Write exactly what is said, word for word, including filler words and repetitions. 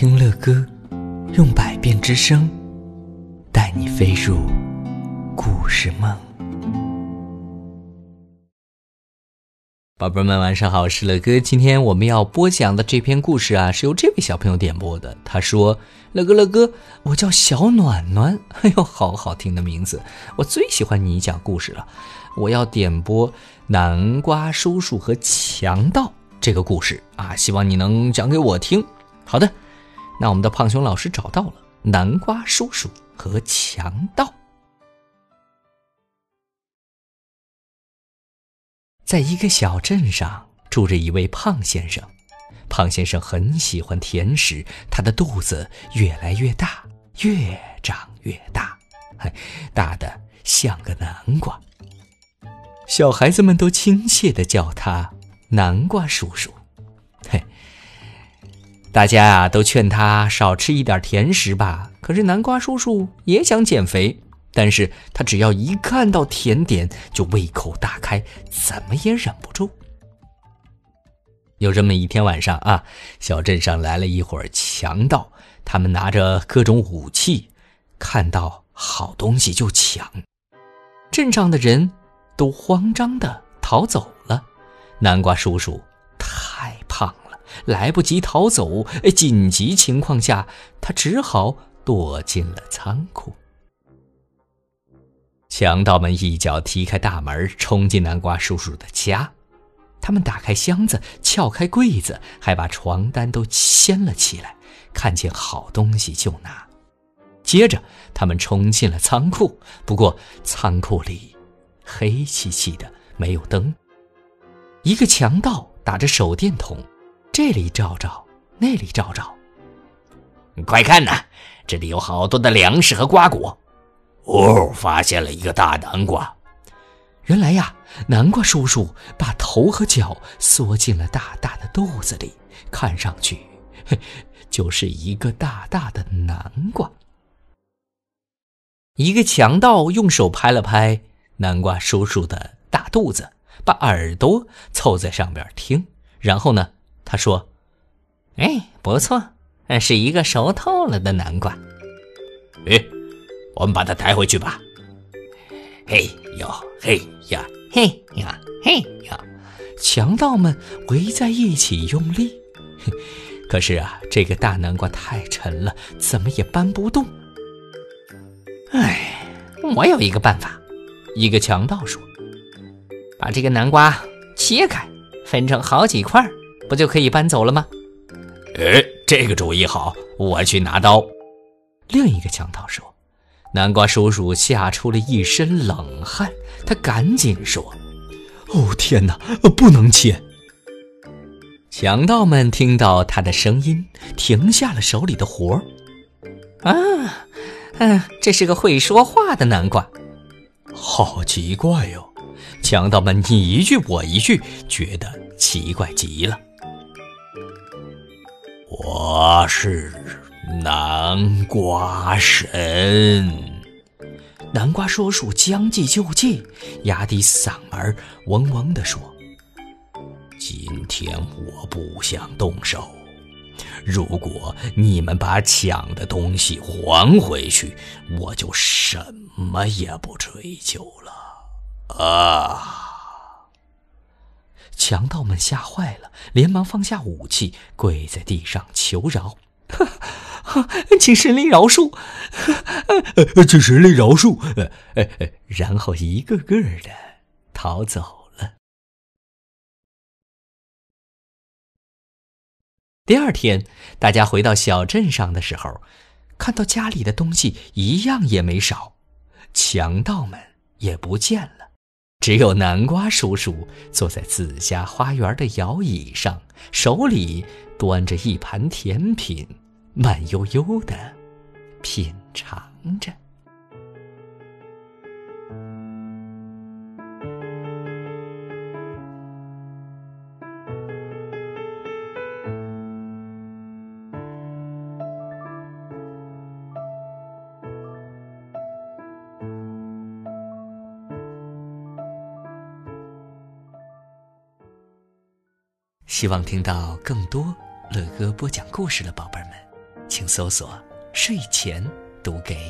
听乐歌，用百变之声带你飞入故事梦。宝贝们晚上好，我是乐哥。今天我们要播讲的这篇故事啊，是由这位小朋友点播的。他说，乐哥乐哥，我叫小暖暖，哎呦，好好听的名字，我最喜欢你讲故事了。我要点播南瓜叔叔和强盗这个故事啊，希望你能讲给我听。好的，那我们的胖熊老师找到了南瓜叔叔和强盗。在一个小镇上住着一位胖先生，胖先生很喜欢甜食，他的肚子越来越大，越长越大，大的像个南瓜。小孩子们都亲切地叫他南瓜叔叔。嘿，大家啊都劝他少吃一点甜食吧，可是南瓜叔叔也想减肥。但是他只要一看到甜点就胃口大开，怎么也忍不住。有这么一天晚上啊，小镇上来了一伙强盗，他们拿着各种武器，看到好东西就抢。镇上的人都慌张地逃走了，南瓜叔叔太胖了，来不及逃走，紧急情况下，他只好躲进了仓库。强盗们一脚踢开大门，冲进南瓜叔叔的家。他们打开箱子，撬开柜子，还把床单都掀了起来，看见好东西就拿。接着他们冲进了仓库，不过仓库里黑漆漆的，没有灯。一个强盗打着手电筒，这里照照，那里照照。快看呐，这里有好多的粮食和瓜果。哦，发现了一个大南瓜。原来呀，南瓜叔叔把头和脚缩进了大大的肚子里，看上去就是一个大大的南瓜。一个强盗用手拍了拍南瓜叔叔的大肚子，把耳朵凑在上边听，然后呢，他说：“哎，不错，是一个熟透了的南瓜。”哎。我们把它抬回去吧。嘿哟，嘿呀，嘿呀，嘿呀！强盗们围在一起用力，可是啊，这个大南瓜太沉了，怎么也搬不动。哎，我有一个办法。一个强盗说：“把这个南瓜切开，分成好几块，不就可以搬走了吗？”哎，这个主意好，我去拿刀。另一个强盗说。南瓜叔叔吓出了一身冷汗，他赶紧说：“哦，天哪，不能切！”强盗们听到他的声音，停下了手里的活儿。啊，嗯、啊，这是个会说话的南瓜，好奇怪哟、哦！强盗们你一句我一句，觉得奇怪极了。我是南瓜神。南瓜叔叔将计就计，压低嗓门嗡嗡地说：“今天我不想动手，如果你们把抢的东西还回去，我就什么也不追究了。”啊！强盗们吓坏了，连忙放下武器，跪在地上求饶。请神灵饶恕，请神灵饶恕，然后一个个的逃走了。第二天，大家回到小镇上的时候，看到家里的东西一样也没少，强盗们也不见了，只有南瓜叔叔坐在自家花园的摇椅上，手里端着一盘甜品，慢悠悠地品尝着。希望听到更多乐哥播讲故事的宝贝们请搜索睡前读给